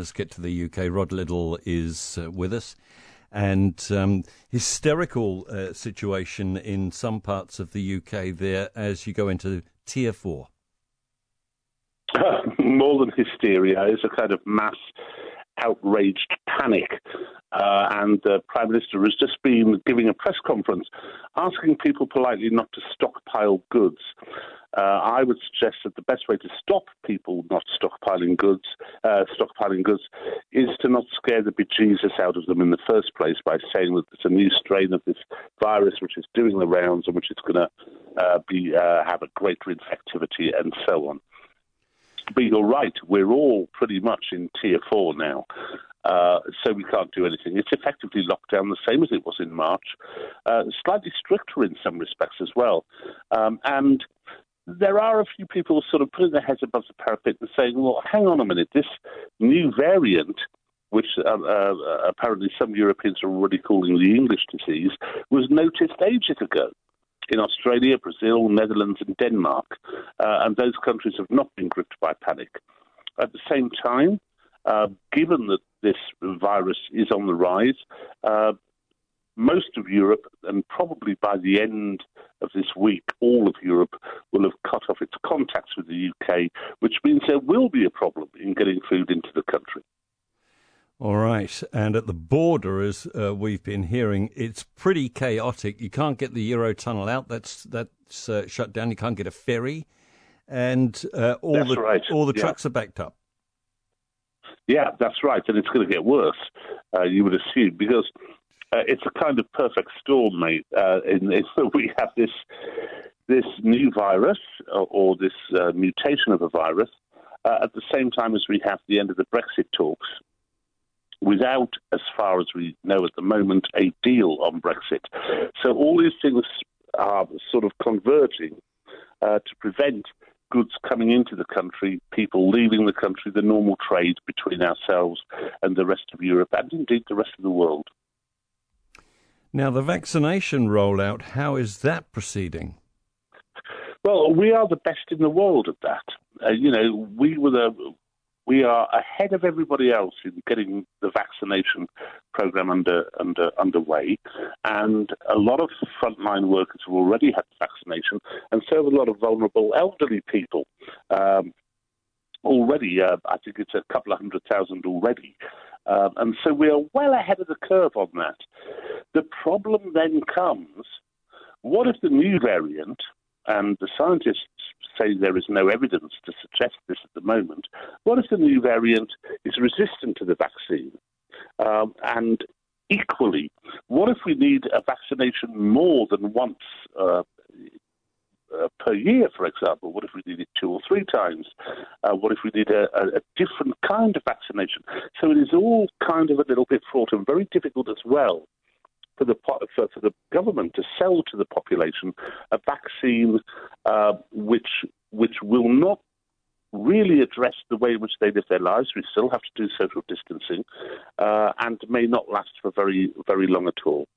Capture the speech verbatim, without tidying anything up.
Let's get to the U K. Rod Liddle is uh, with us. And um, hysterical uh, situation in some parts of the U K there as you go into tier four. More than hysteria, it's a kind of mass outraged panic. Uh, and the Prime Minister has just been giving a press conference asking people politely not to stockpile goods. Uh, I would suggest that the best way to stop people not stockpiling goods, uh, stockpiling goods, is to not scare the bejesus out of them in the first place by saying that it's a new strain of this virus which is doing the rounds and which is going to uh, be uh, have a greater infectivity and so on. But you're right, we're all pretty much in tier four now. Uh, so we can't do anything. It's effectively locked down the same as it was in March, uh, slightly stricter in some respects as well. Um, and there are a few people sort of putting their heads above the parapet and saying, well, hang on a minute, this new variant, which uh, uh, apparently some Europeans are already calling the English disease, was noticed ages ago in Australia, Brazil, Netherlands and Denmark. Uh, and those countries have not been gripped by panic. At the same time, Uh, given that this virus is on the rise, uh, most of Europe, and probably by the end of this week, all of Europe will have cut off its contacts with the U K, which means there will be a problem in getting food into the country. All right. And at the border, as uh, we've been hearing, it's pretty chaotic. You can't get the Eurotunnel out. That's, that's uh, shut down. You can't get a ferry. And uh, all the, right. all the yeah. trucks are backed up. Yeah, that's right, and it's going to get worse, uh, you would assume, because uh, it's a kind of perfect storm, mate. Uh, in, in, so we have this this new virus, or, or this uh, mutation of a virus, uh, at the same time as we have the end of the Brexit talks, without, as far as we know at the moment, a deal on Brexit. So all these things are sort of converging uh, to prevent goods coming into the country, people leaving the country, the normal trade between ourselves and the rest of Europe and indeed the rest of the world. Now, the vaccination rollout, how is that proceeding? Well, we are the best in the world at that. Uh, you know, we were the, we are ahead of everybody else in getting the vaccination program under, under underway. And a lot of frontline workers have already had vaccination, and so have a lot of vulnerable elderly people. Um, already, uh, I think it's a couple of hundred thousand already. Um, and so we are well ahead of the curve on that. The problem then comes, what if the new variant, and the scientists say there is no evidence to suggest this at the moment, what if the new variant is resistant to the vaccine? Um, and equally, what if we need a vaccination more than once uh, uh, per year, for example? What if we need it two or three times? Uh, what if we need a, a, a different kind of vaccination? So it is all kind of a little bit fraught and very difficult as well for the for, for the government to sell to the population a vaccine uh, which which will not really address the way in which they live their lives. We still have to do social distancing, uh, and may not last for very, very long at all.